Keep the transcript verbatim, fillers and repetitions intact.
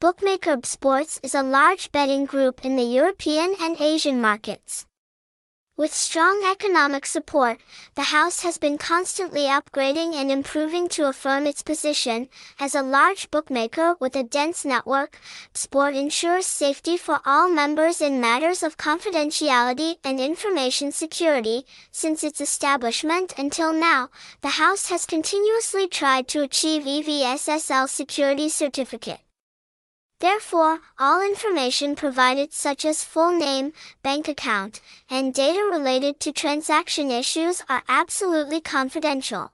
bookmaker BSports is a large betting group in the European and Asian markets. With strong economic support, the house has been constantly upgrading and improving to affirm its position as a large bookmaker with a dense network. BSports ensures safety for all members in matters of confidentiality and information security. Since its establishment until now, the house has continuously tried to achieve E V S S L security certificate. Therefore, all information provided such as full name, bank account, and data related to transaction issues are absolutely confidential.